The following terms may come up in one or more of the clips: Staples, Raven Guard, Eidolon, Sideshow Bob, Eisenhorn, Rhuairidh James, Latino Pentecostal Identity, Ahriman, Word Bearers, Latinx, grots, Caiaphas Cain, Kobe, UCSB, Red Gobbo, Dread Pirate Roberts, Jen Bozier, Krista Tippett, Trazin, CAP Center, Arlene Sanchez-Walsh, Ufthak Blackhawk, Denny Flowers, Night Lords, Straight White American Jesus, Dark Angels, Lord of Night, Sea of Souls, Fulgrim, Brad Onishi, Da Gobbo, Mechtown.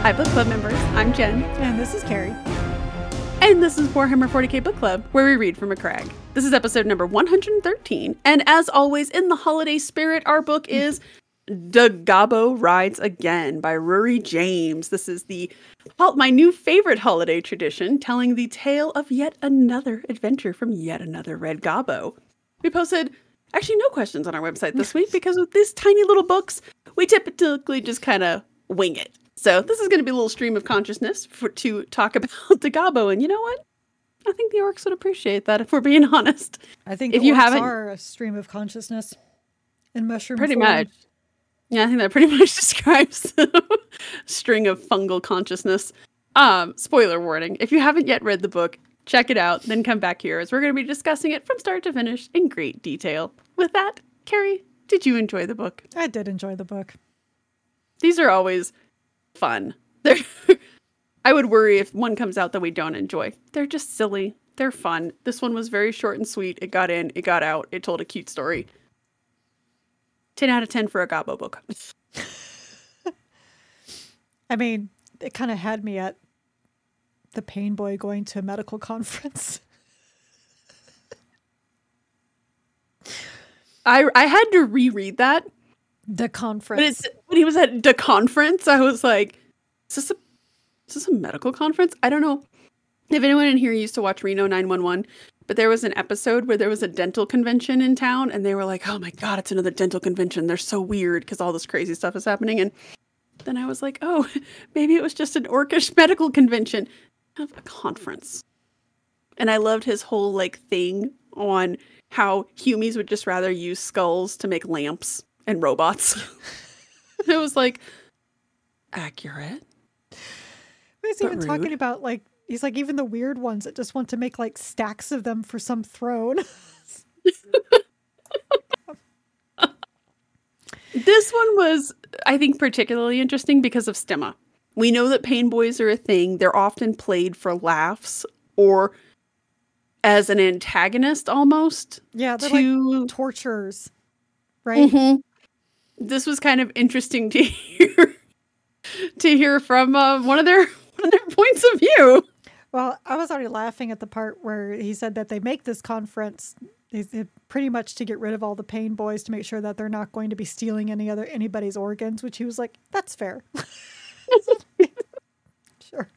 Hi, book club members. I'm Jen. And this is Carrie. And this is Warhammer 40k Book Club, where we read from a crag. This is episode number 113. And as always, in the holiday spirit, our book is Red Gobbo Rides Again by Rhuairidh James. This is my new favorite holiday tradition, telling the tale of yet another adventure from yet another Red Gobbo. We posted actually no questions on our website this week because with these tiny little books, we typically just kind of wing it. So this is going to be a little stream of consciousness to talk about Red Gobbo. And you know what? I think the orcs would appreciate that if we're being honest. I think if the orcs are a stream of consciousness in mushroom form. Pretty much. Yeah, I think that pretty much describes the string of fungal consciousness. Spoiler warning. If you haven't yet read the book, check it out, then come back here as we're going to be discussing it from start to finish in great detail. With that, Carrie, did you enjoy the book? I did enjoy the book. These are always fun. I would worry if one comes out that we don't enjoy. They're just silly. They're fun. This one was very short and sweet. It got in, it got out, it told a cute story. 10 out of 10 for a Gobbo book. I mean, it kind of had me at the pain boy going to a medical conference. I had to reread that. The conference. When he was at the conference, I was like, is this a medical conference? I don't know if anyone in here used to watch Reno 911. But there was an episode where there was a dental convention in town and they were like, oh my God, it's another dental convention. They're so weird because all this crazy stuff is happening. And then I was like, oh, maybe it was just an orcish medical convention of a conference. And I loved his whole thing on how humies would just rather use skulls to make lamps and robots. It was accurate. He's even rude. Talking about he's even the weird ones that just want to make stacks of them for some throne. This one was, I think, particularly interesting because of Stemma. We know that pain boys are a thing. They're often played for laughs or as an antagonist almost. Yeah, they're torturers, right? Mm-hmm. This was kind of interesting to hear from one of their points of view. Well, I was already laughing at the part where he said that they make this conference pretty much to get rid of all the pain boys to make sure that they're not going to be stealing anybody's organs, which he was like, that's fair. Sure.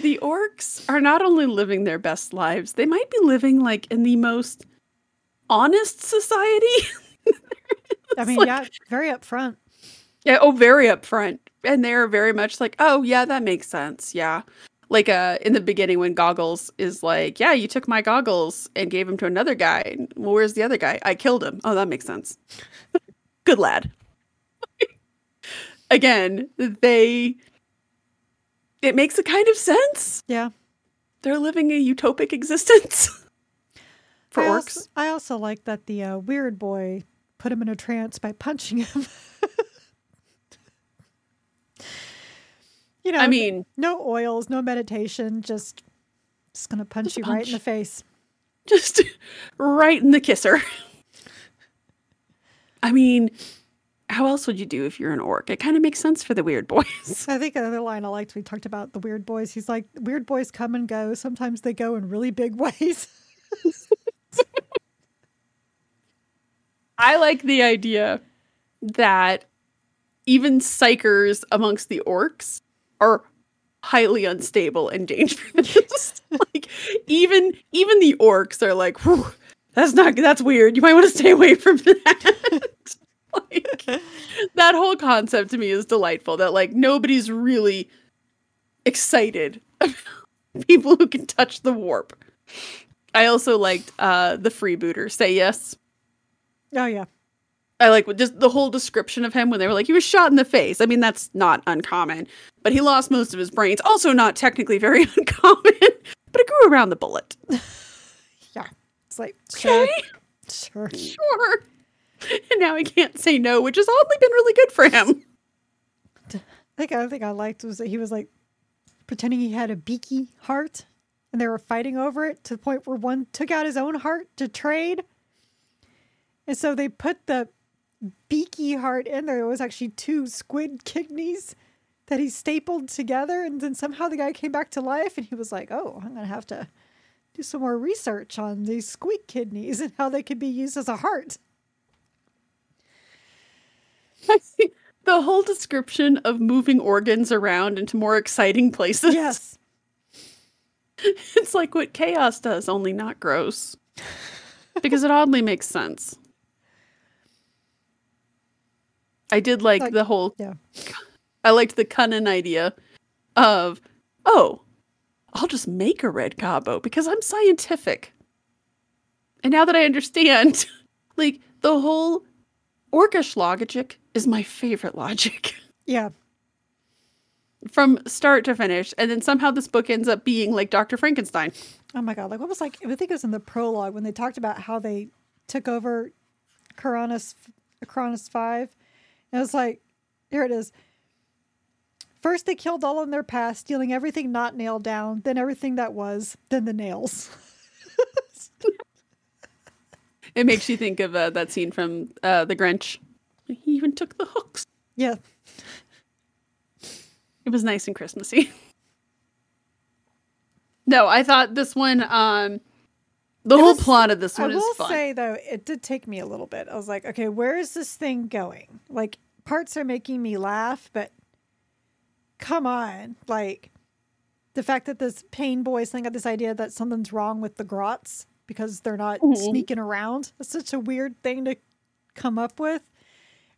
The orcs are not only living their best lives, they might be living in the most honest society. I mean, yeah, very upfront. Yeah, very upfront. And they're very much oh, yeah, that makes sense. Yeah. In the beginning when Goggles is yeah, you took my goggles and gave them to another guy. Well, where's the other guy? I killed him. Oh, that makes sense. Good lad. Again, it makes a kind of sense. Yeah. They're living a utopic existence for orcs. I also like that the weird boy put him in a trance by punching him. You know, I mean, no oils, no meditation, just going to punch you right in the face. Just right in the kisser. I mean, how else would you do if you're an orc? It kind of makes sense for the weird boys. I think another line I liked, we talked about the weird boys. He's like, weird boys come and go. Sometimes they go in really big ways. I like the idea that even psychers amongst the orcs are highly unstable and dangerous. Even the orcs are like, whew, that's weird. You might want to stay away from that. That whole concept to me is delightful. That nobody's really excited about people who can touch the warp. I also liked the freebooter. Say yes. Oh yeah. I just the whole description of him when they were he was shot in the face. I mean, that's not uncommon, but he lost most of his brains. Also not technically very uncommon, but it grew around the bullet. Yeah. It's sure. And now he can't say no, which has oddly been really good for him. I think I liked was that he was pretending he had a beaky heart and they were fighting over it to the point where one took out his own heart to trade. And so they put the beaky heart in there. There was actually two squid kidneys that he stapled together, and then somehow the guy came back to life, and he was like, oh, I'm going to have to do some more research on these squeak kidneys and how they could be used as a heart. I see the whole description of moving organs around into more exciting places. Yes. It's like what chaos does, only not gross. Because it oddly makes sense. I did like the whole... Yeah. I liked the cunning idea of, oh, I'll just make a Red Gobbo because I'm scientific. And now that I understand, like, the whole orcish logic is my favorite logic. Yeah. From start to finish. And then somehow this book ends up being like Dr. Frankenstein. Oh my God. Like, what was like, I think it was in the prologue when they talked about how they took over Cronus Five. And it was like, here it is. First, they killed all in their path, stealing everything not nailed down, then everything that was, then the nails. It makes you think of that scene from The Grinch. He even took the hooks. Yeah. It was nice and Christmassy. No, I thought this one, the whole plot of this one is fun. I will say, though, it did take me a little bit. I was like, okay, where is this thing going? Like, parts are making me laugh, but come on. Like, the fact that this Pain Boys thing got this idea that something's wrong with the grots because they're not sneaking around. It's such a weird thing to come up with.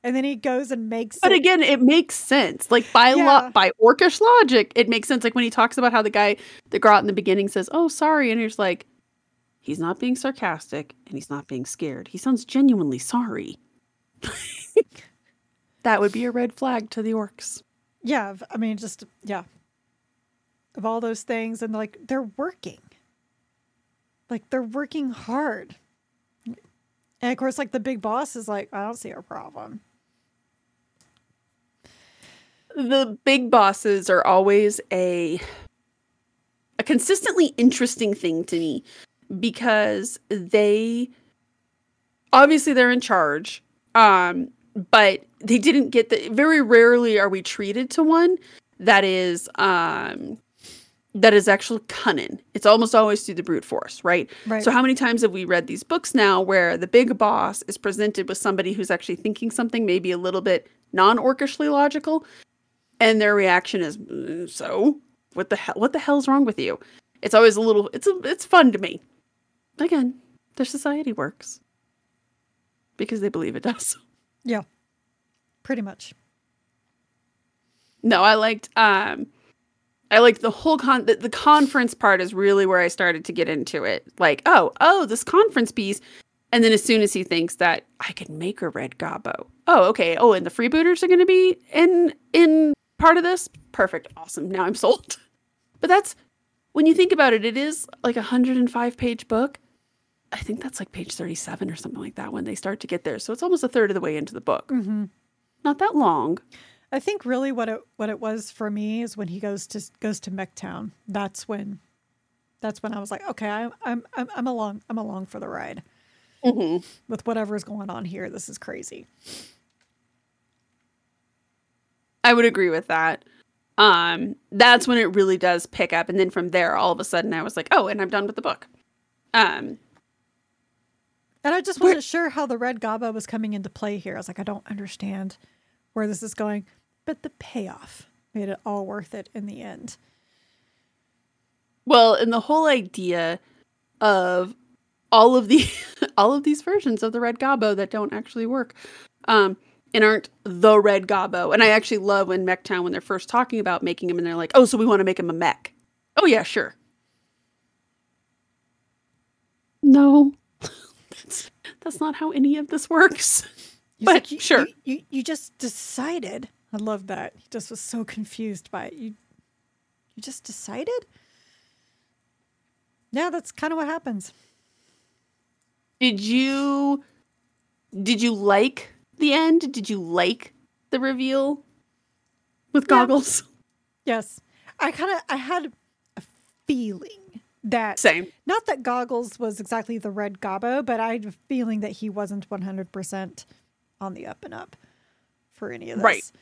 And then he goes and makes But again, it makes sense. Like, by orcish logic, it makes sense. Like, when he talks about how the guy, the grot in the beginning says, oh, sorry. And he's like, he's not being sarcastic and he's not being scared. He sounds genuinely sorry. That would be a red flag to the orcs. Yeah. I mean, just, yeah. Of all those things. And, like, they're working. Like, they're working hard. And, of course, like, the big boss is like, I don't see a problem. The big bosses are always a consistently interesting thing to me because they obviously they're in charge, but they didn't get the very rarely are we treated to one that is actual cunning. It's almost always through the brute force, right? So how many times have we read these books now where the big boss is presented with somebody who's actually thinking something maybe a little bit non-orcishly logical, and their reaction is, so what the hell's wrong with you? It's always it's fun to me. Again, their society works because they believe it does. Yeah, pretty much. No, I liked the whole the conference part is really where I started to get into it. Like, oh, this conference piece. And then as soon as he thinks that I could make a Red Gobbo. Oh, okay. Oh, and the freebooters are going to be in part of this. Perfect. Awesome. Now I'm sold. But that's, when you think about it, it is like a 105-page book. I think that's like page 37 or something like that when they start to get there. So it's almost a third of the way into the book. Mm-hmm. Not that long. I think really what it was for me is when he goes to Mechtown. That's when I was like, okay, I'm along for the ride with whatever is going on here. This is crazy. I would agree with that. That's when it really does pick up, and then from there, all of a sudden, I was like, oh, and I'm done with the book. And I just wasn't sure how the Red Gobbo was coming into play here. I was like, I don't understand where this is going. But the payoff made it all worth it in the end. Well, and the whole idea of all of these versions of the Red Gobbo that don't actually work and aren't the Red Gobbo. And I actually love when Mechtown, when they're first talking about making him, and they're like, oh, so we want to make him a mech. Oh, yeah, sure. No, that's not how any of this works. But like, sure. You just decided. I love that. He just was so confused by it. You just decided? Yeah, that's kind of what happens. Did you like the end? Did you like the reveal with Goggles? Yes. I had a feeling that same. Not that Goggles was exactly the Red Gobbo, but I had a feeling that he wasn't 100% on the up and up for any of this. Right.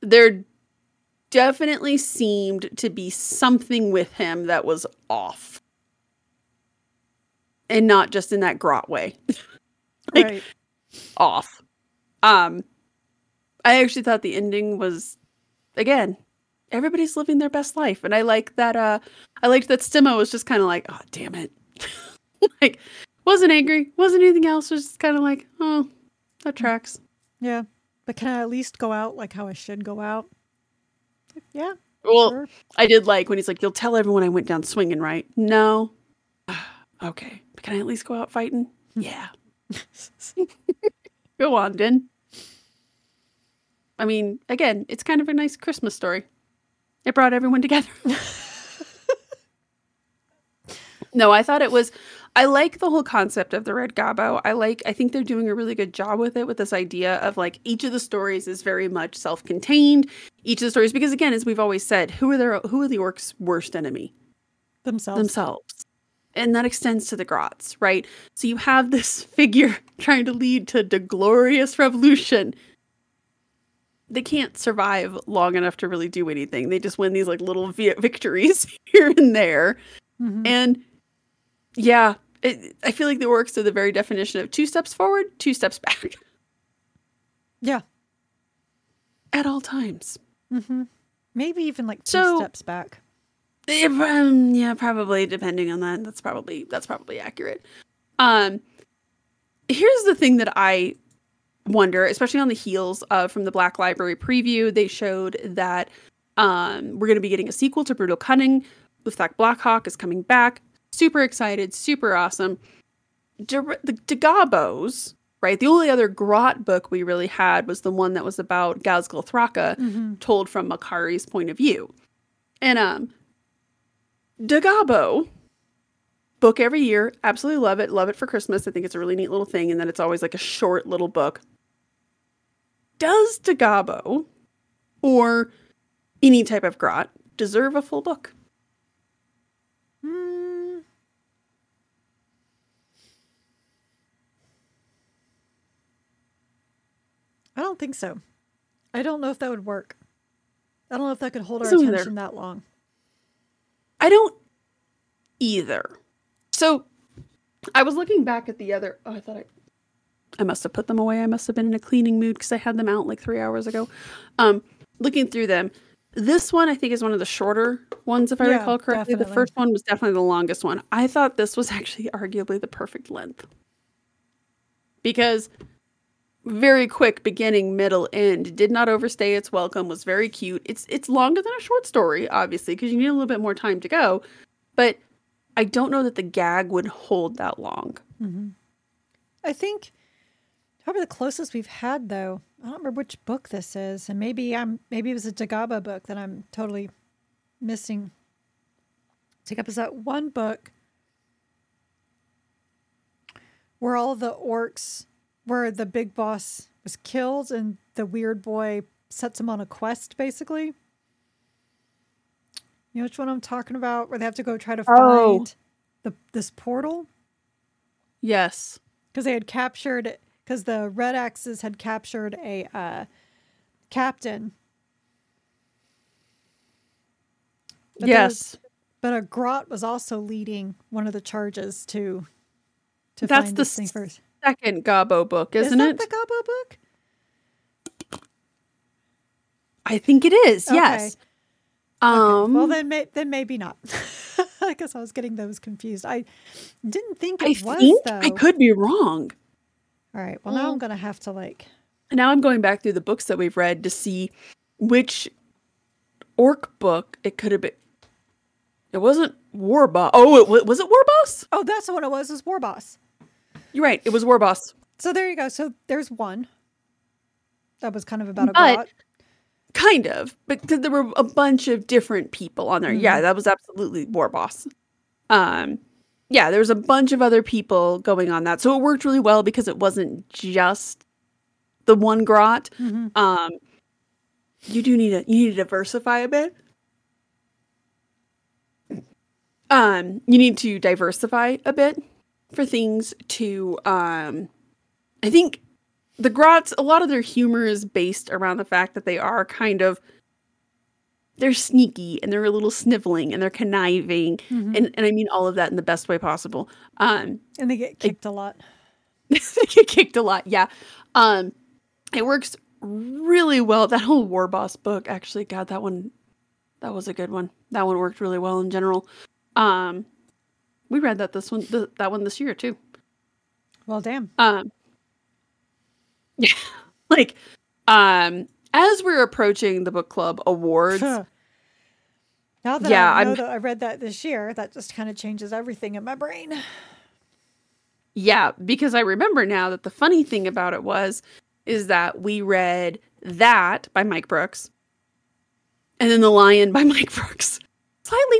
There definitely seemed to be something with him that was off. And not just in that grot way. Like, right. Off. I actually thought the ending was, again, everybody's living their best life. And I like that, I liked that Stemma was just kind of like, oh, damn it. Like, wasn't angry, wasn't anything else, was just kind of like, oh, that tracks. Yeah. But can I at least go out like how I should go out? Yeah. Well, sure. I did like when he's like, you'll tell everyone I went down swinging, right? No. Okay. But can I at least go out fighting? Yeah. Go on, Den. I mean, again, it's kind of a nice Christmas story. It brought everyone together. No, I thought it was... I like the whole concept of the Red Gobbo. I think they're doing a really good job with it, with this idea of like each of the stories is very much self-contained. Each of the stories, because again, as we've always said, who are the orcs' worst enemy? Themselves. And that extends to the Grots, right? So you have this figure trying to lead to the glorious revolution. They can't survive long enough to really do anything. They just win these like little victories here and there. Mm-hmm. And yeah, I feel like the orcs are the very definition of 2 steps forward, 2 steps back. Yeah. At all times. Mm-hmm. Maybe even like 2 steps back. Yeah, probably, depending on that. That's probably accurate. Here's the thing that I wonder, especially on the heels of from the Black Library preview, they showed that we're going to be getting a sequel to Brutal Cunning. Ufthak Blackhawk is coming back. Super excited, super awesome. The Gobbos, right? The only other Grot book we really had was the one that was about Ghazghkull Thraka, mm-hmm. told from Makari's point of view. And the Gobbo book every year. Absolutely love it. Love it for Christmas. I think it's a really neat little thing. And then it's always like a short little book. Does the Gobbo or any type of Grot deserve a full book? I don't think so. I don't know if that would work. I don't know if that could hold our attention that long. I don't either. So I was looking back at the other... Oh, I thought I must have put them away. I must have been in a cleaning mood because I had them out like 3 hours ago. Looking through them. This one, I think, is one of the shorter ones, if I recall correctly. Definitely. The first one was definitely the longest one. I thought this was actually arguably the perfect length. Because... very quick beginning, middle, end. Did not overstay its welcome. Was very cute. It's longer than a short story, obviously, because you need a little bit more time to go. But I don't know that the gag would hold that long. Mm-hmm. I think probably the closest we've had, though, I don't remember which book this is, and maybe it was a Da Gobbo book that I'm totally missing. Take up is that one book where all the orcs. Where the big boss was killed and the weird boy sets him on a quest, basically. You know which one I'm talking about? Where they have to go try to find this portal? Yes. Because they had captured... Because the Red Axes had captured a captain. But yes. But a Grot was also leading one of the charges to find this thing first. Second Gobbo book, isn't it? Is that the Gobbo book? I think it is, yes. Okay. Well, then maybe not. I guess I was getting those confused. I didn't think it was, though. I could be wrong. All right, well, now I'm going to have to, like... Now I'm going back through the books that we've read to see which orc book it could have been. It wasn't War Boss. Oh, was it War Boss? Oh, that's what it was War Boss. You're right. It was War Boss. So there you go. So there's one that was kind of about a Grot. Kind of. Because there were a bunch of different people on there. Mm-hmm. Yeah, that was absolutely War Boss. Yeah, there was a bunch of other people going on that. So it worked really well because it wasn't just the one Grot. Mm-hmm. You need to diversify a bit. You need to diversify a bit. For things to, I think the Grots, a lot of their humor is based around the fact that they are kind of they're sneaky and they're a little sniveling and they're conniving. Mm-hmm. And I mean all of that in the best way possible. And they get kicked a lot. They get kicked a lot, yeah. It works really well. That whole War Boss book, actually, God, that was a good one. That one worked really well in general. We read that one this year too. Well, damn. Yeah, like, as we're approaching the book club awards, now that yeah, I read that this year, that just kind of changes everything in my brain. Yeah, because I remember now that the funny thing about it is that we read that by Mike Brooks, and then The Lion by Mike Brooks.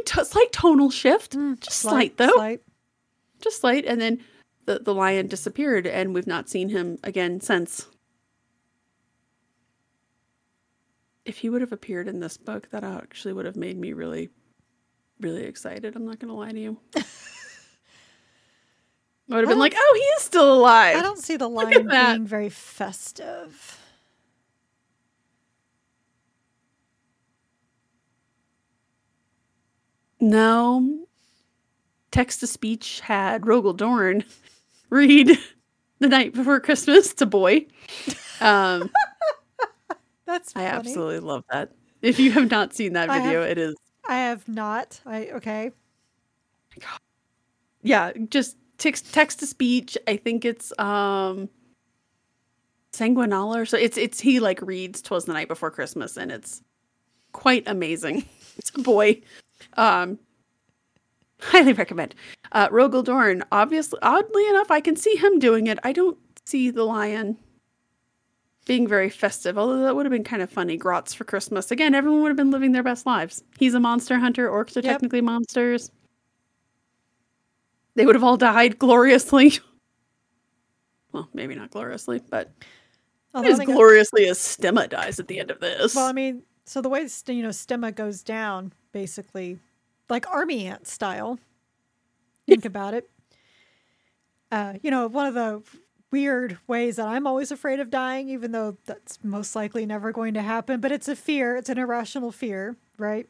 Slight tonal shift, just slight though, just slight, and then the Lion disappeared, and we've not seen him again since. If he would have appeared in this book, that actually would have made me really, really excited. I'm not going to lie to you. I would have been like, oh, he is still alive. I don't see the Lion being very festive. No. Text-to-speech had Rogal Dorn read The Night Before Christmas to Boy. That's funny. I absolutely love that. If you have not seen that video, it is. I have not. Okay. Yeah, just text to speech. I think it's Sanguinala. So it's he like reads "'Twas the Night Before Christmas," and it's quite amazing. It's a boy. Highly recommend. Rogal Dorn. Obviously, oddly enough, I can see him doing it. I don't see the Lion being very festive, although that would have been kind of funny. Grots for Christmas. Again, everyone would have been living their best lives. He's a monster hunter. Orcs are technically monsters. They would have all died gloriously. Well, maybe not gloriously, but as gloriously as Stemma dies at the end of this. Well, I mean, so the way Stemma goes down, basically, like army ant style. Think about it. One of the weird ways that I'm always afraid of dying, even though that's most likely never going to happen, but it's a fear. It's an irrational fear, right?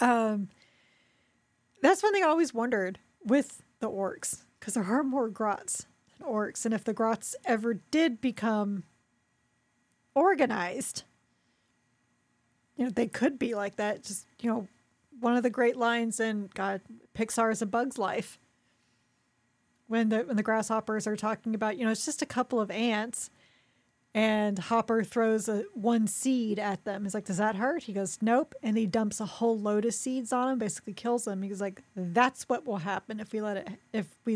That's one thing I always wondered with the orcs, because there are more grots than orcs, and if the grots ever did become organized, they could be like that. Just, one of the great lines in Pixar's A Bug's Life, when the grasshoppers are talking about, it's just a couple of ants, and Hopper throws one seed at them. He's like, does that hurt? He goes, nope. And he dumps a whole load of seeds on them, basically kills them. He's like, that's what will happen if we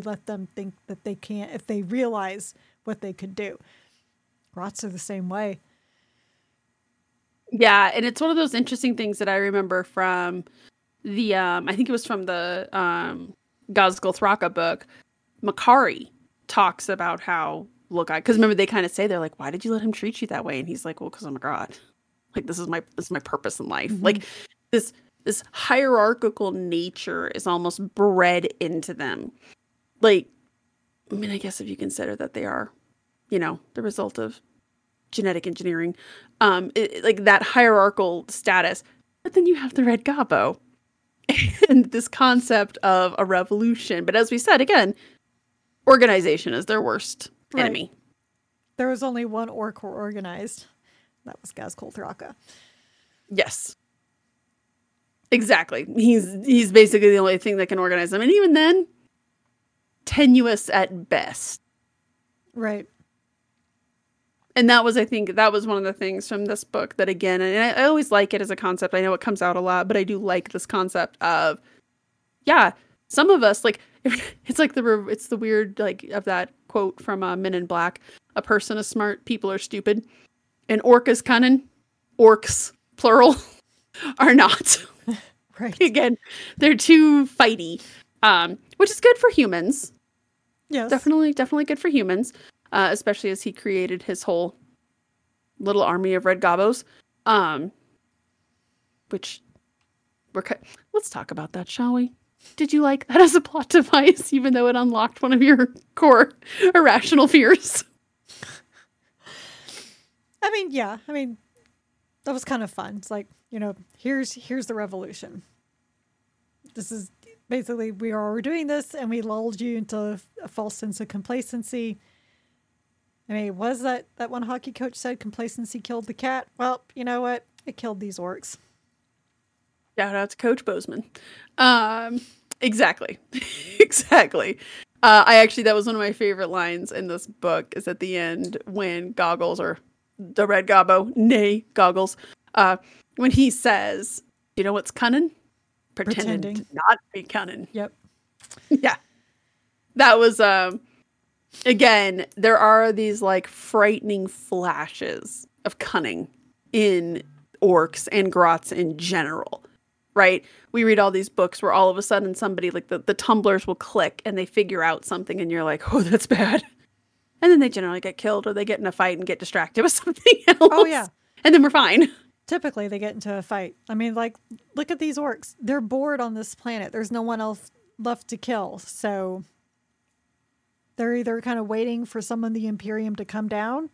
let them think that they can't, if they realize what they could do. Grots are the same way. Yeah. And it's one of those interesting things that I remember from the, I think it was from the Ghazghkull Thraka book. Makari talks about how, because remember they kind of say, they're like, why did you let him treat you that way? And he's like, well, because I'm a god. Like, this is my purpose in life. Mm-hmm. Like this hierarchical nature is almost bred into them. Like, I mean, I guess if you consider that they are, the result of genetic engineering, like that hierarchical status. But then you have the Red Gobbo and this concept of a revolution. But as we said, again, organization is their worst enemy. There was only one orc who organized. That was Ghazghkull Thraka. Yes. Exactly. He's basically the only thing that can organize them. And even then, tenuous at best. Right. And that was one of the things from this book that, again, and I always like it as a concept. I know it comes out a lot, but I do like this concept of, some of us, like, it's like it's the weird, like, of that quote from Men in Black, a person is smart, people are stupid, an orc is cunning, orcs, plural, are not. Right. Again, they're too fighty, which is good for humans. Yes. Definitely good for humans. Especially as he created his whole little army of Red Gobbos, which let's talk about that, shall we? Did you like that as a plot device, even though it unlocked one of your core irrational fears? I mean, that was kind of fun. It's like, you know, here's the revolution. This is basically, we are doing this, and we lulled you into a false sense of complacency. I mean, was that one hockey coach said complacency killed the cat? Well, you know what? It killed these orcs. Shout out to Coach Bozeman. Exactly. Exactly. That was one of my favorite lines in this book, is at the end when Goggles, or the Red Gobbo, nay, Goggles, when he says, you know what's cunning? Pretending to not be cunning. Yep. Yeah. That was... Again, there are these like frightening flashes of cunning in orcs and grots in general, right? We read all these books where all of a sudden somebody, like the tumblers will click and they figure out something and you're like, oh, that's bad. And then they generally get killed, or they get in a fight and get distracted with something else. Oh, yeah. And then we're fine. Typically they get into a fight. I mean, like, look at these orcs. They're bored on this planet. There's no one else left to kill. So... they're either kind of waiting for someone, the Imperium, to come down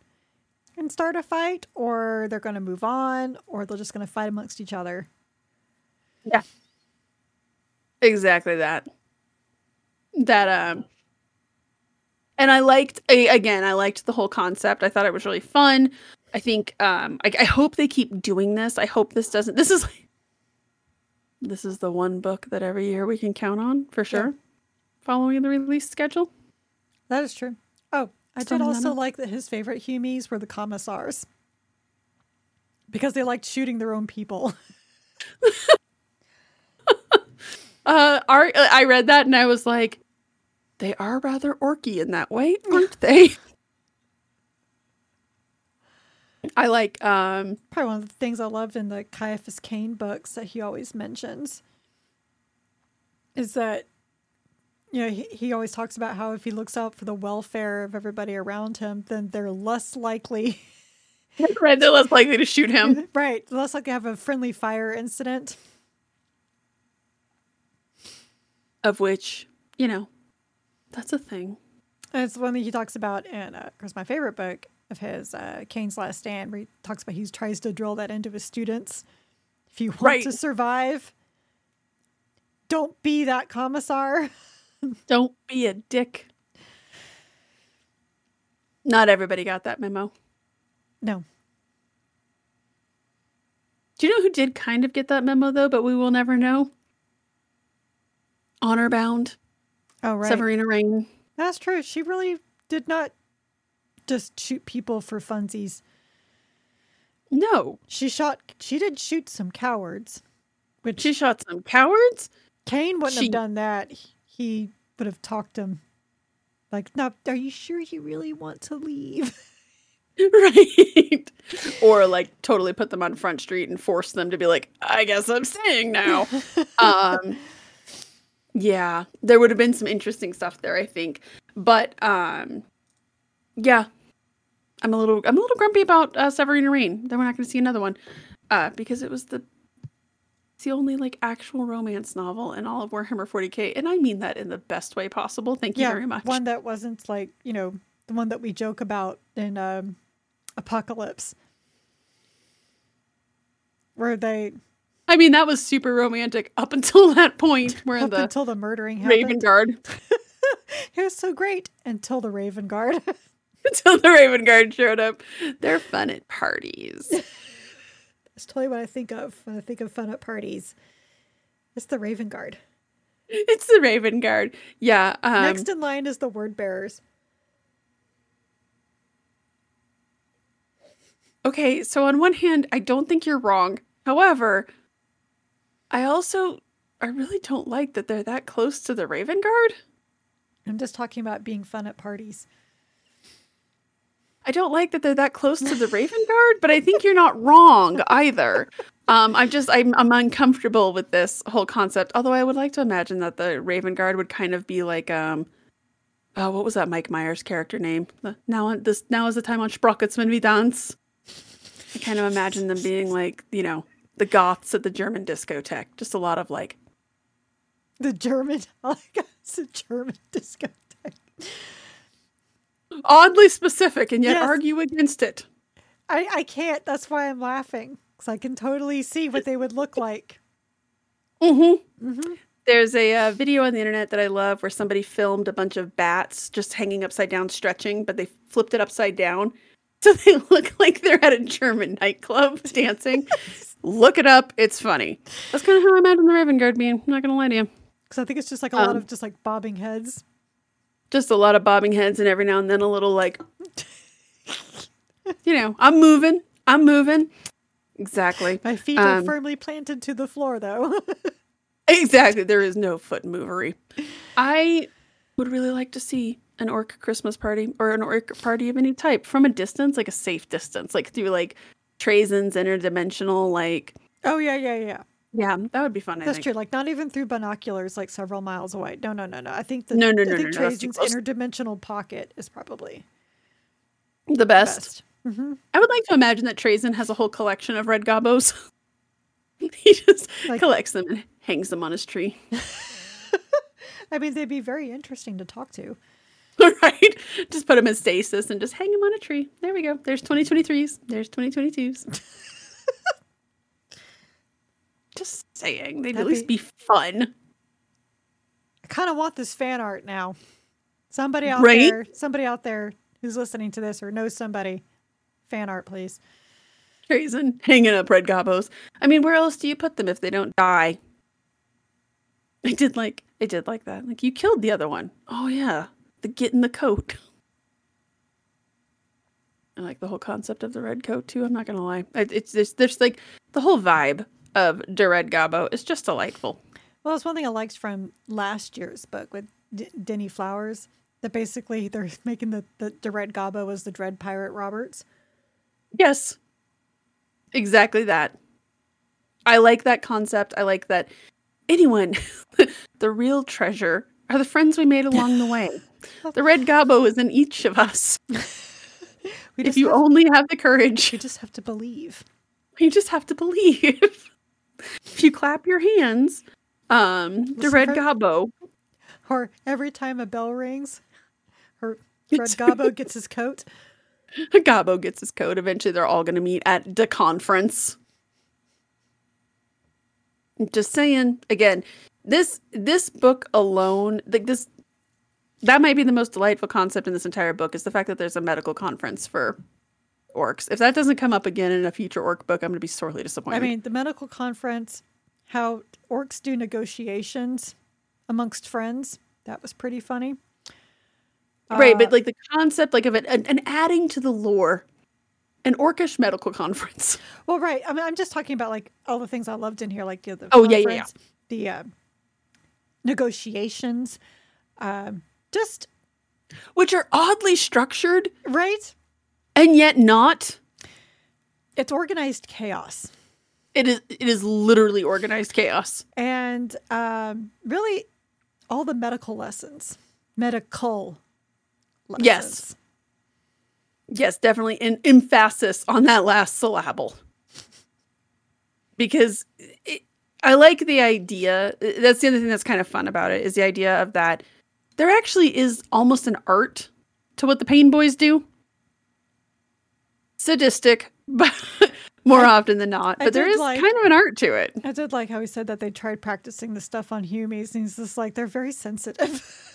and start a fight, or they're going to move on, or they're just going to fight amongst each other. Yeah. Exactly that. And I liked the whole concept. I thought it was really fun. I think, I hope they keep doing this. I hope this doesn't, this is the one book that every year we can count on for sure. Yeah. Following the release schedule. That is true. Oh, I did also like that his favorite Humies were the commissars, because they liked shooting their own people. I read that and I was like, they are rather orky in that way, aren't they? I like... probably one of the things I loved in the Caiaphas Cain books that he always mentions is that, you know, he always talks about how if he looks out for the welfare of everybody around him, then they're less likely. Right, they're less likely to shoot him. Right, less likely to have a friendly fire incident. Of which, you know, that's a thing. And it's one that he talks about in, of course, my favorite book of his, Cain's Last Stand, where he talks about he tries to drill that into his students. If you want to survive, don't be that commissar. Don't be a dick. Not everybody got that memo. No. Do you know who did kind of get that memo, though, but we will never know? Honor-bound. Oh, right. Severina Rain. That's true. She really did not just shoot people for funsies. No. She did shoot some cowards. Which she shot some cowards? Cain wouldn't have done that. He would have talked him, like, no, are you sure you really want to leave? Right. Or like totally put them on Front Street and force them to be like, I guess I'm staying now. Yeah, there would have been some interesting stuff there, I think. But yeah, I'm a little grumpy about Severina Rain. Then we're not going to see another one because it was the only like actual romance novel in all of Warhammer 40k, and I mean that in the best way possible. Thank you very much. One that wasn't like, you know, the one that we joke about in Apocalypse, where they, I mean, that was super romantic up until that point, where until the murdering happened. Raven Guard. It was so great until the Raven Guard. Until the Raven Guard showed up. They're fun at parties. It's totally what I think of when I think of fun at parties. It's the Raven Guard. It's the Raven Guard. Yeah. Next in line is the Word Bearers. Okay, so on one hand, I don't think you're wrong. However, I really don't like that they're that close to the Raven Guard. I'm just talking about being fun at parties. I don't like that they're that close to the Raven Guard, but I think you're not wrong either. I'm uncomfortable with this whole concept. Although I would like to imagine that the Raven Guard would kind of be like, what was that Mike Myers character name? Now is the time on Sprockets when we dance. I kind of imagine them being like, you know, the Goths at the German discotheque. Just a lot of like the German discotheque. Oddly specific, and yet argue against it. I can't. That's why I'm laughing. because I can totally see what they would look like. Mm-hmm. Mm-hmm. There's a video on the internet that I love where somebody filmed a bunch of bats just hanging upside down stretching, but they flipped it upside down. So they look like they're at a German nightclub dancing. Look it up. It's funny. That's kind of how I imagine the Raven Guard being. I'm not going to lie to you. Because I think it's just like a lot of just like bobbing heads. Just a lot of bobbing heads and every now and then a little like, you know, I'm moving. Exactly. My feet are firmly planted to the floor, though. Exactly. There is no foot movery. I would really like to see an orc Christmas party or an orc party of any type from a distance, like a safe distance, like through like Trazin's interdimensional, like. Oh, yeah. Yeah, that would be fun. That's true. Like not even through binoculars, like several miles away. No. I think I think Trazin's interdimensional pocket is probably the best. Mm-hmm. I would like to imagine that Trazin has a whole collection of Red Gobbos. He just collects them and hangs them on his tree. I mean, they'd be very interesting to talk to. Right? Just put them in stasis and just hang them on a tree. There we go. There's 2023s. There's 2022s. Just saying. They'd at least be fun. I kind of want this fan art now. Somebody out there who's listening to this or knows somebody. Fan art, please. Trazin hanging up Red Gobbos. I mean, where else do you put them if they don't die? I did like that. Like, you killed the other one. Oh, yeah. The get in the coat. I like the whole concept of the red coat, too. I'm not going to lie. It's just, there's like the whole vibe of the Red Gobbo is just delightful. Well, it's one thing I liked from last year's book with Denny Flowers, that basically they're making the Red Gobbo as the Dread Pirate Roberts. Yes, exactly that. I like that concept. I like that anyone, the real treasure are the friends we made along the way. The Red Gobbo is in each of us. If you only have the courage. You just have to believe. If you clap your hands, the Red Gobbo. Or every time a bell rings, her Red Gobbo gets his coat. Gobbo gets his coat. Eventually, they're all going to meet at the conference. I'm just saying. Again, this book alone, like this, that might be the most delightful concept in this entire book is the fact that there's a medical conference for orcs. If that doesn't come up again in a future orc book, I'm going to be sorely disappointed. I mean, the medical conference, how orcs do negotiations amongst friends. That was pretty funny. Right, but like the concept, like of it, and adding to the lore, an orcish medical conference. Well, right. I mean, I'm just talking about like all the things I loved in here, like the the negotiations, just which are oddly structured, right? And yet not. It's organized chaos. It is literally organized chaos, and really, all the medical lessons, Lessons. Yes, definitely an emphasis on that last syllable. Because I like the idea. That's the other thing that's kind of fun about it is the idea of that there actually is almost an art to what the Pain Boys do. Sadistic, but more often than not. But there is kind of an art to it. I did like how he said that they tried practicing the stuff on Humies, and he's just like, they're very sensitive.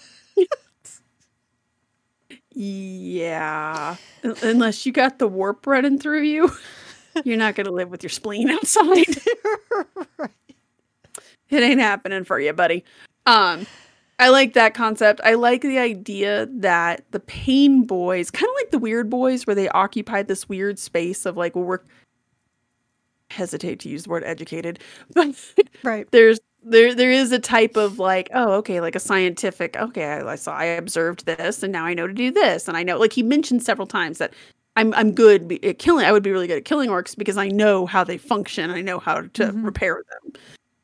Yeah, unless you got the warp running through you, you're not going to live with your spleen outside. Right. It ain't happening for you, buddy. I like that concept. I like the idea that the Pain Boys, kind of like the Weird Boys, where they occupied this weird space of like, well, we're hesitate to use the word educated, but right. There is a type of like, oh, okay, like a scientific, okay, I observed this and now I know to do this. And I know, like he mentioned several times that I'm good at killing, I would be really good at killing orcs because I know how they function. I know how to repair them.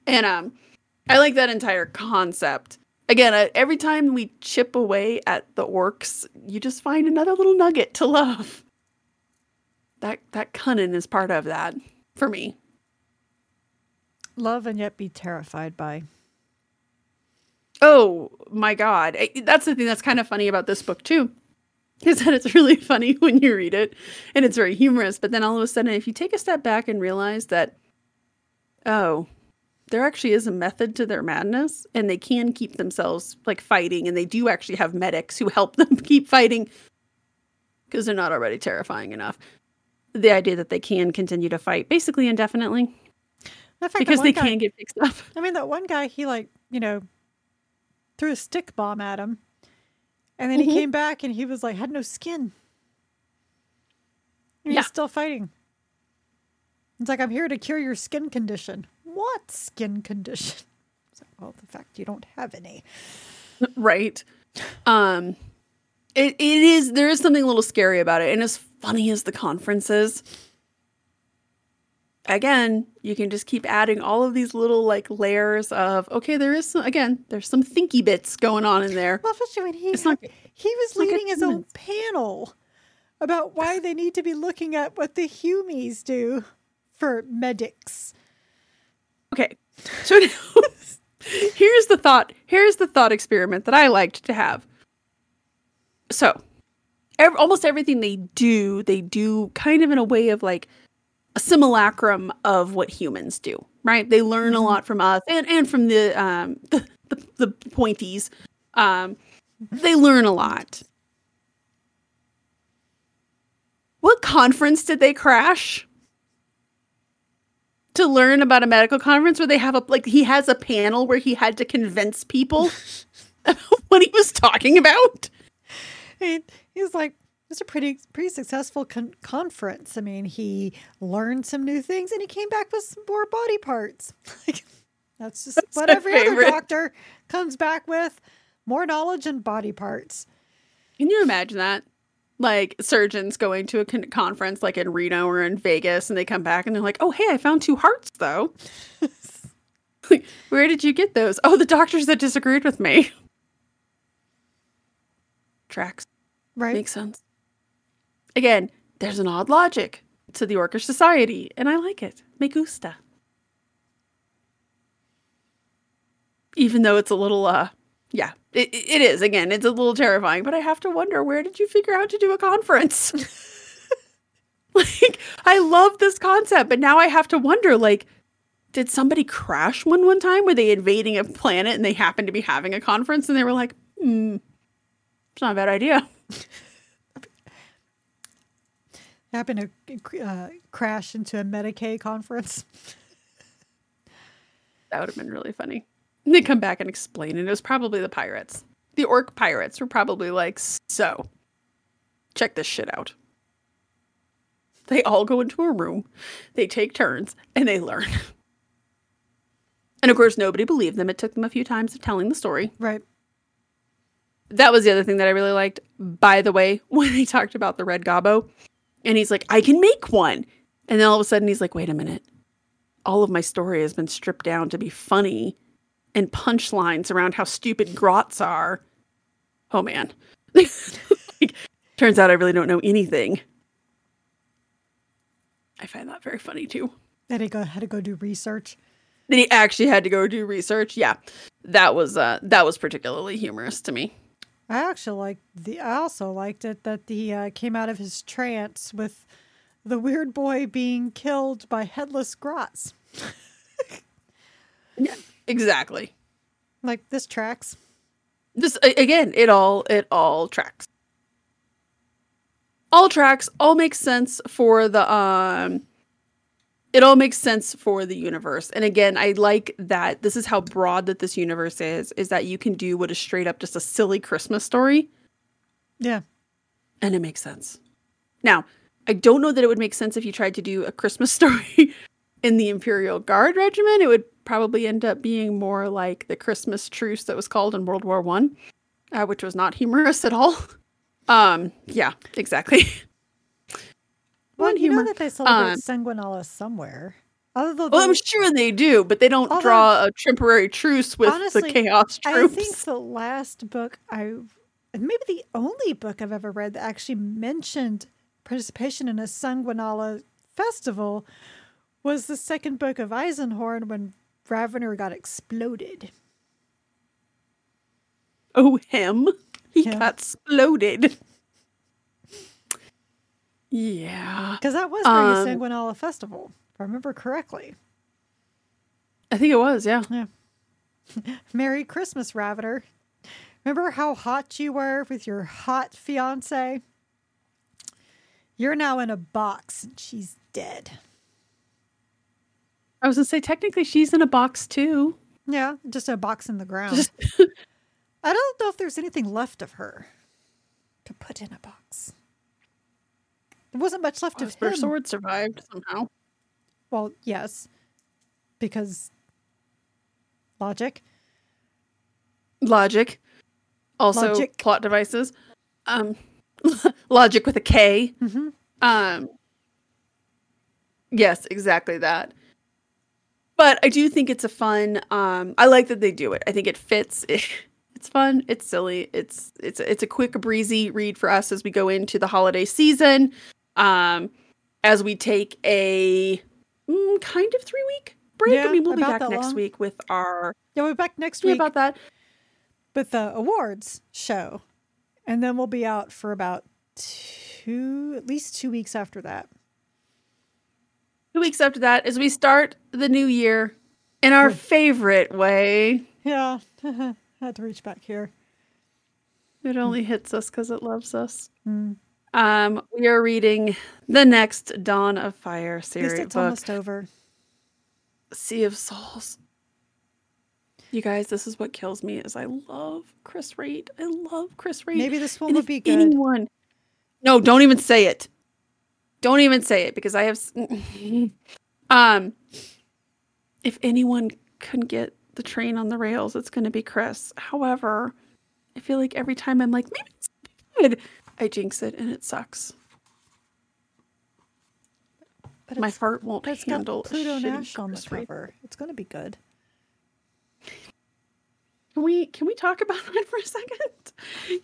And I like that entire concept. Again, every time we chip away at the orcs, you just find another little nugget to love. That cunning is part of that for me. Love and yet be terrified by. Oh my God. That's the thing that's kind of funny about this book too, is that it's really funny when you read it, and it's very humorous. But then all of a sudden, if you take a step back and realize that, oh, there actually is a method to their madness, and they can keep themselves like fighting, and they do actually have medics who help them keep fighting because they're not already terrifying enough. The idea that they can continue to fight basically indefinitely because they can get fixed up. I mean, that one guy, he like, you know, threw a stick bomb at him. And then he came back and he was like, had no skin. And he's still fighting. It's like, I'm here to cure your skin condition. What skin condition? It's like, well, the fact you don't have any. Right. There is something a little scary about it. And as funny as the conference is, again, you can just keep adding all of these little like layers of, okay, there is some, again, there's some thinky bits going on in there. Well, especially when he was leading his own panel about why they need to be looking at what the Humies do for medics. Okay. So now, here's the thought experiment that I liked to have. So almost everything they do kind of in a way of like, a simulacrum of what humans do, right? They learn a lot from us and from the pointies. They learn a lot. What conference did they crash to learn about? A medical conference where they have he has a panel where he had to convince people what he was talking about. And he's like, it was a pretty successful conference. I mean, he learned some new things and he came back with some more body parts. Like, that's what every favorite. Other doctor comes back with, more knowledge and body parts. Can you imagine that? Like surgeons going to a conference like in Reno or in Vegas, and they come back and they're like, oh, hey, I found two hearts though. Like, where did you get those? Oh, the doctors that disagreed with me. Tracks. Right. Makes sense. Again, there's an odd logic to the Orcish society, and I like it. Me gusta. Even though it's a little, it is. Again, it's a little terrifying, but I have to wonder, where did you figure out to do a conference? Like, I love this concept, but now I have to wonder, like, did somebody crash one time? Were they invading a planet and they happened to be having a conference and they were like, it's not a bad idea. Happened to crash into a Medicaid conference. That would have been really funny. And they come back and explain, and it was probably the pirates. The orc pirates were probably like, so, check this shit out. They all go into a room, they take turns, and they learn. And of course, nobody believed them. It took them a few times of telling the story. Right. That was the other thing that I really liked. By the way, when they talked about the Red Gobbo, and he's like, I can make one. And then all of a sudden he's like, wait a minute. All of my story has been stripped down to be funny and punchlines around how stupid grots are. Oh, man. Like, turns out I really don't know anything. I find that very funny, too. That he had to go do research. That he actually had to go do research. Yeah, that was particularly humorous to me. I also liked it that he came out of his trance with the weird boy being killed by headless grots. Yeah, exactly. Like, this tracks. This again, it all tracks. All tracks. All makes sense for the It all makes sense for the universe. And again, I like that this is how broad that this universe is that you can do what is straight up just a silly Christmas story. Yeah. And it makes sense. Now, I don't know that it would make sense if you tried to do a Christmas story in the Imperial Guard regiment. It would probably end up being more like the Christmas truce that was called in World War One, which was not humorous at all. Yeah, exactly. Well, you know that they celebrate Sanguinala somewhere. Well, I'm sure they do, but they don't draw a temporary truce with the Chaos troops. I think the last book maybe the only book I've ever read that actually mentioned participation in a Sanguinala festival was the second book of Eisenhorn when Ravener got exploded. Oh, him? He got exploded. Yeah. Because that was during the Sanguinala Festival, if I remember correctly. I think it was, yeah. Yeah. Merry Christmas, Ravener. Remember how hot you were with your hot fiancé? You're now in a box and she's dead. I was going to say, technically, she's in a box, too. Yeah, just a box in the ground. I don't know if there's anything left of her to put in a box. There wasn't much left of him. Her sword survived somehow. Well, yes. Because logic. Logic. Also, logic. Plot devices. Logic with a K. Mm-hmm. Yes, exactly that. But I do think it's a fun. I like that they do it. I think it fits. It's fun. It's silly. It's a quick, breezy read for us as we go into the holiday season. As we take a kind of 3-week break. Yeah, I mean, we'll be back next week with our. Yeah, we'll be back next week about that with the awards show, and then we'll be out for about at least two weeks after that. 2 weeks after that, as we start the new year in our favorite way. Yeah, had to reach back here. It only hits us because it loves us. Mm. We are reading the next Dawn of Fire series. At least it's almost over. Sea of Souls. You guys, this is what kills me is I love Chris Reed. Maybe this one will be good. Anyone? No, don't even say it. Don't even say it because I have. If anyone can get the train on the rails, it's going to be Chris. However, I feel like every time I'm like, maybe it's good, I jinx it and it sucks. But my heart won't handle Pluto Nash on the cover. It's going to be good. Can we talk about that for a second?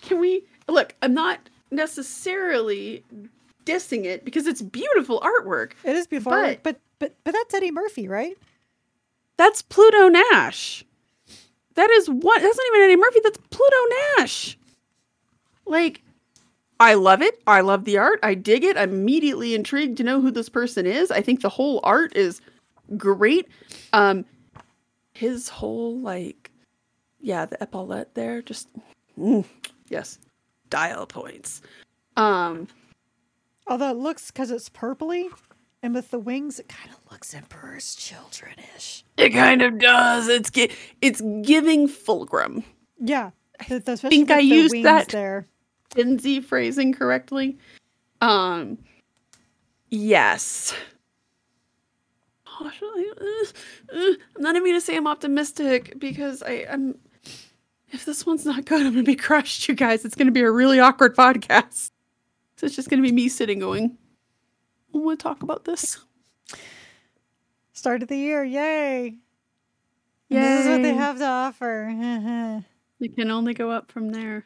Can we look? I'm not necessarily dissing it because it's beautiful artwork. It is beautiful artwork, but that's Eddie Murphy, right? That's Pluto Nash. That's not even Eddie Murphy, that's Pluto Nash. Like, I love it. I love the art. I dig it. I'm immediately intrigued to know who this person is. I think the whole art is great. His whole the epaulette there, just yes. Dial points. Although it looks, because it's purpley, and with the wings, it kind of looks Emperor's Children-ish. It kind of does. It's giving Fulgrim. Yeah. I think I used that Dinsy phrasing correctly. Yes. Gosh, I'm not even going to say I'm optimistic, because I'm. If this one's not good, I'm going to be crushed, you guys. It's going to be a really awkward podcast. So it's just going to be me sitting going, I want to talk about this. Start of the year. Yay. This is what they have to offer. It can only go up from there.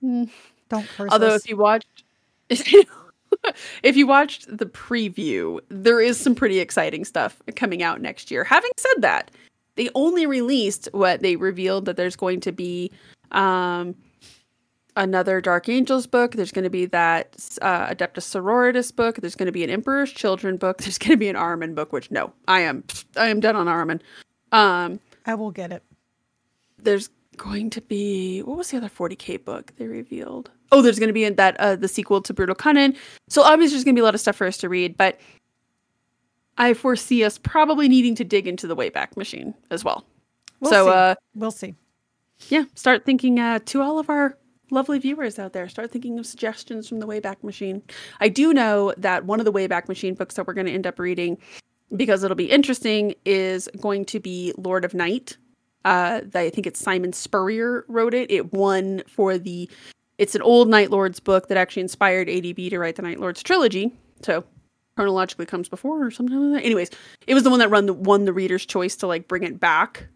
Don't curse Although us. If you watched the preview, there is some pretty exciting stuff coming out next year. Having said that, they only released what they revealed, that there's going to be... another Dark Angels book. There's going to be that Adeptus Sororitas book. There's going to be an Emperor's Children book. There's going to be an Armin book, which I am done on Armin. I will get it. There's going to be, what was the other 40k book they revealed? Oh, there's going to be that the sequel to Brutal Cunnin. So obviously there's going to be a lot of stuff for us to read, but I foresee us probably needing to dig into the Wayback Machine as well. We'll see. Yeah, start thinking to all of our lovely viewers out there, start thinking of suggestions from the Wayback Machine. I do know that one of the Wayback Machine books that we're going to end up reading, because it'll be interesting, is going to be Lord of Night. I think it's Simon Spurrier wrote it. It won for it's an old Night Lords book that actually inspired ADB to write the Night Lords trilogy. So chronologically comes before or something like that. Anyways, it was the one that won the Reader's Choice to bring it back.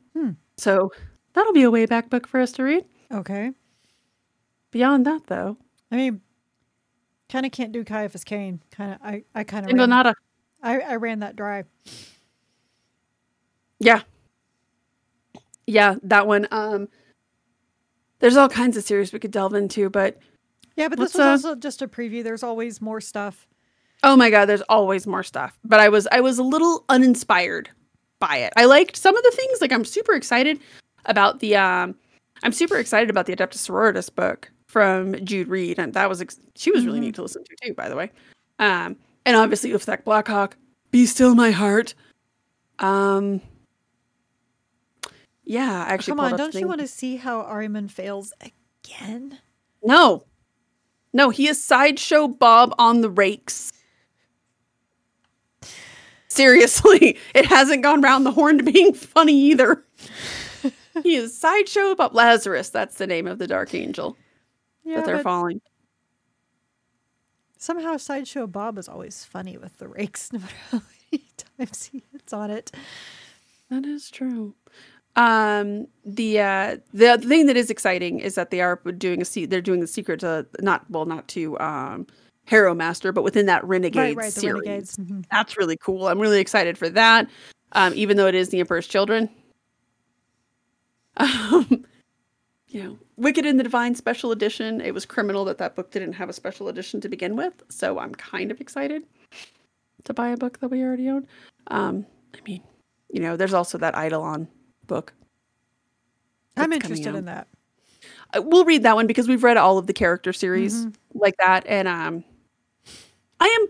So that'll be a Wayback book for us to read. Okay. Beyond that, though, I mean, kind of can't do Caiaphas Cain. I ran that dry. Yeah, that one. There's all kinds of series we could delve into, but Yeah, but this was also just a preview. There's always more stuff. Oh my God, there's always more stuff. But I was a little uninspired by it. I liked some of the things. Like I'm super excited about the Adeptus Sororitas book from Jude Reed, and she was really neat to listen to too, by the way. And obviously Ufthak Blackhawk, Be Still My Heart. Yeah, I actually. Come on, don't you want to see how Ahriman fails again? No, he is Sideshow Bob on the rakes. Seriously, it hasn't gone round the horn to being funny either. He is Sideshow Bob. Lazarus, that's the name of the Dark Angel that they're following. Somehow Sideshow Bob is always funny with the rakes, no matter how many times he hits on it. That is true. The thing that is exciting is that they are doing the secret to not to Harrowmaster, but within that Renegade series. Renegades. Mm-hmm. That's really cool. I'm really excited for that. Even though it is the Emperor's Children. Wicked in the Divine Special Edition. It was criminal that book didn't have a special edition to begin with. So I'm kind of excited to buy a book that we already own. There's also that Eidolon book. I'm interested in that. We'll read that one because we've read all of the character series like that, and I am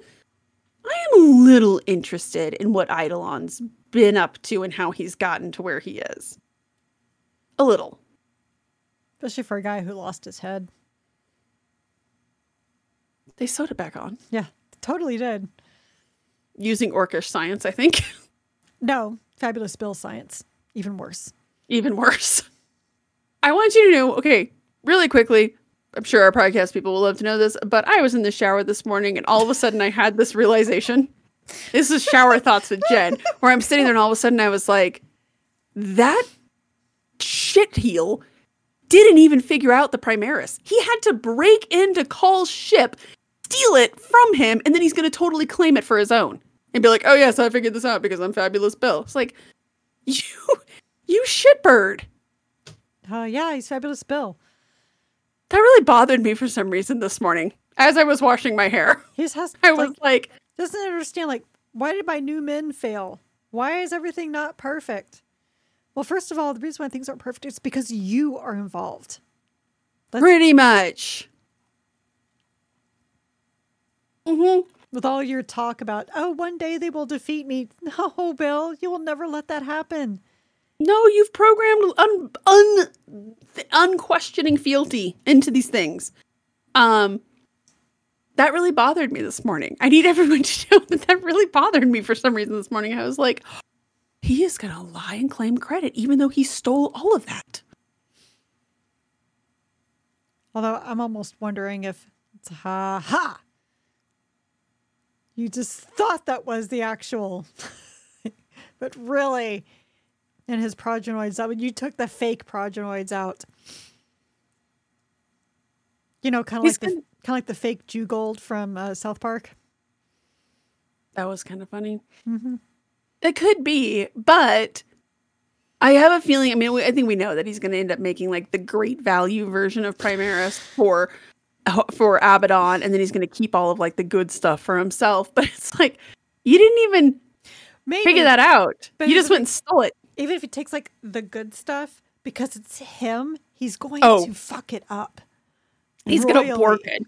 a little interested in what Eidolon's been up to and how he's gotten to where he is. A little, especially for a guy who lost his head. They sewed it back on. Yeah, totally did. Using orcish science, I think. No, fabulous Bill science. Even worse. I want you to know, okay, really quickly, I'm sure our podcast people will love to know this, but I was in the shower this morning and all of a sudden I had this realization. This is Shower Thoughts with Jen, where I'm sitting there and all of a sudden I was like, that shitheel didn't even figure out the Primaris. He had to break into Call's ship, steal it from him, and then he's going to totally claim it for his own. And be like, oh yes, I figured this out because I'm fabulous Bill. It's like, You shitbird. Oh, yeah, he's fabulous Bill. That really bothered me for some reason this morning as I was washing my hair. I was like, doesn't understand, like, why did my new men fail? Why is everything not perfect? Well, first of all, the reason why things aren't perfect is because you are involved. Pretty much. Mm-hmm. With all your talk about, oh, one day they will defeat me. No, Bill, you will never let that happen. No, you've programmed unquestioning fealty into these things. That really bothered me this morning. I need everyone to know that really bothered me for some reason this morning. I was like, he is going to lie and claim credit, even though he stole all of that. Although I'm almost wondering if it's ha-ha. You just thought that was the actual. But really... And his progenoids. That when you took the fake progenoids out, kind of like the fake Jew Gold from South Park. That was kind of funny. Mm-hmm. It could be, but I have a feeling. I mean, I think we know that he's going to end up making like the great value version of Primaris for Abaddon, and then he's going to keep all of like the good stuff for himself. But it's like you didn't even figure that out. But you just went and stole it. Even if it takes, like, the good stuff, because it's him, he's going to fuck it up. He's going to bork it.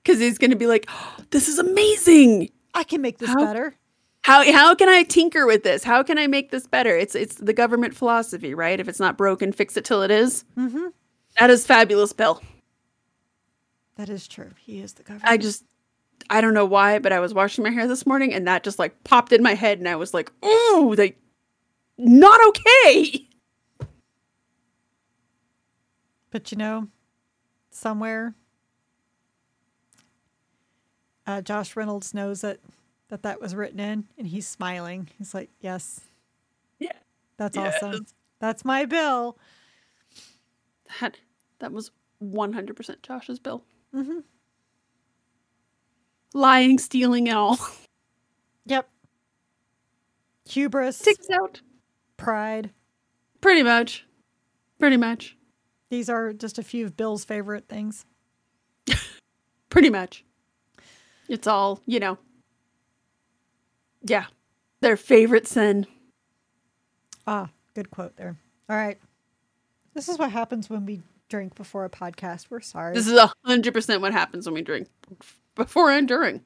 Because he's going to be like, oh, this is amazing. I can make this better. How can I tinker with this? How can I make this better? It's the government philosophy, right? If it's not broken, fix it till it is. Mm-hmm. That is fabulous, Bill. That is true. He is the government. I don't know why, but I was washing my hair this morning, and that just, like, popped in my head, and I was like, ooh, not okay. But somewhere Josh Reynolds knows that was written in, and he's smiling. He's like, yes. Yeah. That's awesome. That's my Bill. That was 100% Josh's Bill. Mm-hmm. Lying, stealing, and all. Yep. Hubris. Ticks out. Pride. Pretty much. These are just a few of Bill's favorite things. Pretty much. It's all, you know. Yeah. Their favorite sin. Ah, good quote there. All right. This is what happens when we drink before a podcast. We're sorry. This is 100% what happens when we drink before and during.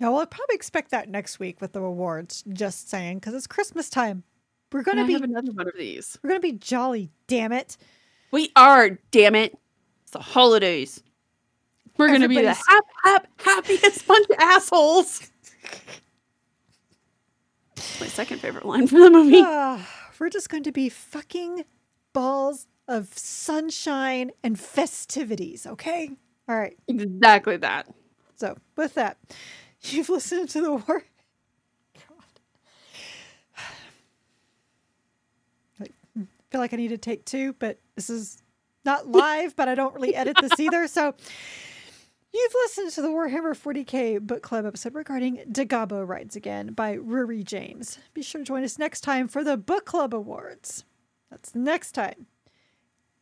Yeah, well, I'll probably expect that next week with the rewards. Just saying, because it's Christmas time. We're going to be another one of these. We're going to be jolly, damn it. We are, damn it. It's the holidays. We're going to be the happiest bunch of assholes. That's my second favorite line from the movie. We're just going to be fucking balls of sunshine and festivities, okay? All right. Exactly that. So, with that, you've listened to the war. God. I feel like I need to take two, but this is not live, but I don't really edit this either. So, you've listened to the Warhammer 40k book club episode regarding Red Gobbo Rides Again by Rhuairidh James. Be sure to join us next time for the book club awards. That's next time.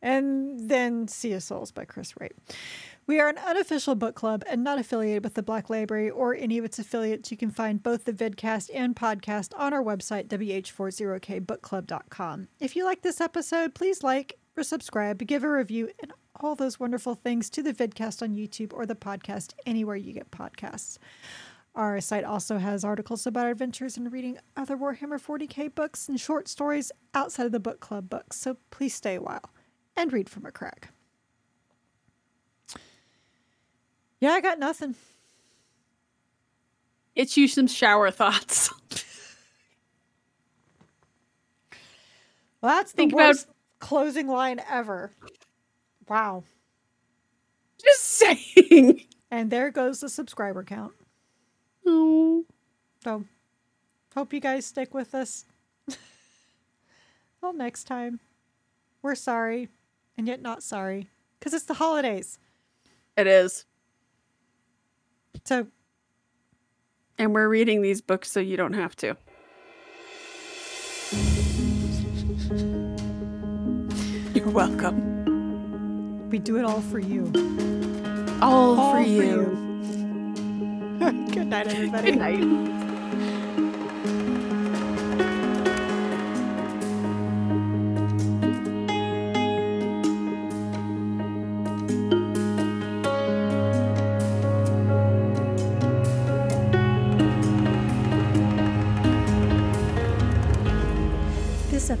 And then Sea of Souls by Chris Reed. We are an unofficial book club and not affiliated with the Black Library or any of its affiliates. You can find both the vidcast and podcast on our website, wh40kbookclub.com. If you like this episode, please like or subscribe, give a review, and all those wonderful things to the vidcast on YouTube or the podcast anywhere you get podcasts. Our site also has articles about our adventures in reading other Warhammer 40k books and short stories outside of the book club books, so please stay a while. And read from a crack. Yeah, I got nothing. It's you some shower thoughts. Well, that's the worst closing line ever. Wow. Just saying. And there goes the subscriber count. Oh. So, hope you guys stick with us. Till next time. We're sorry. And yet not sorry. Because it's the holidays. It is. So. And we're reading these books so you don't have to. You're welcome. We do it all for you. All for you. Good night, everybody. Good night. This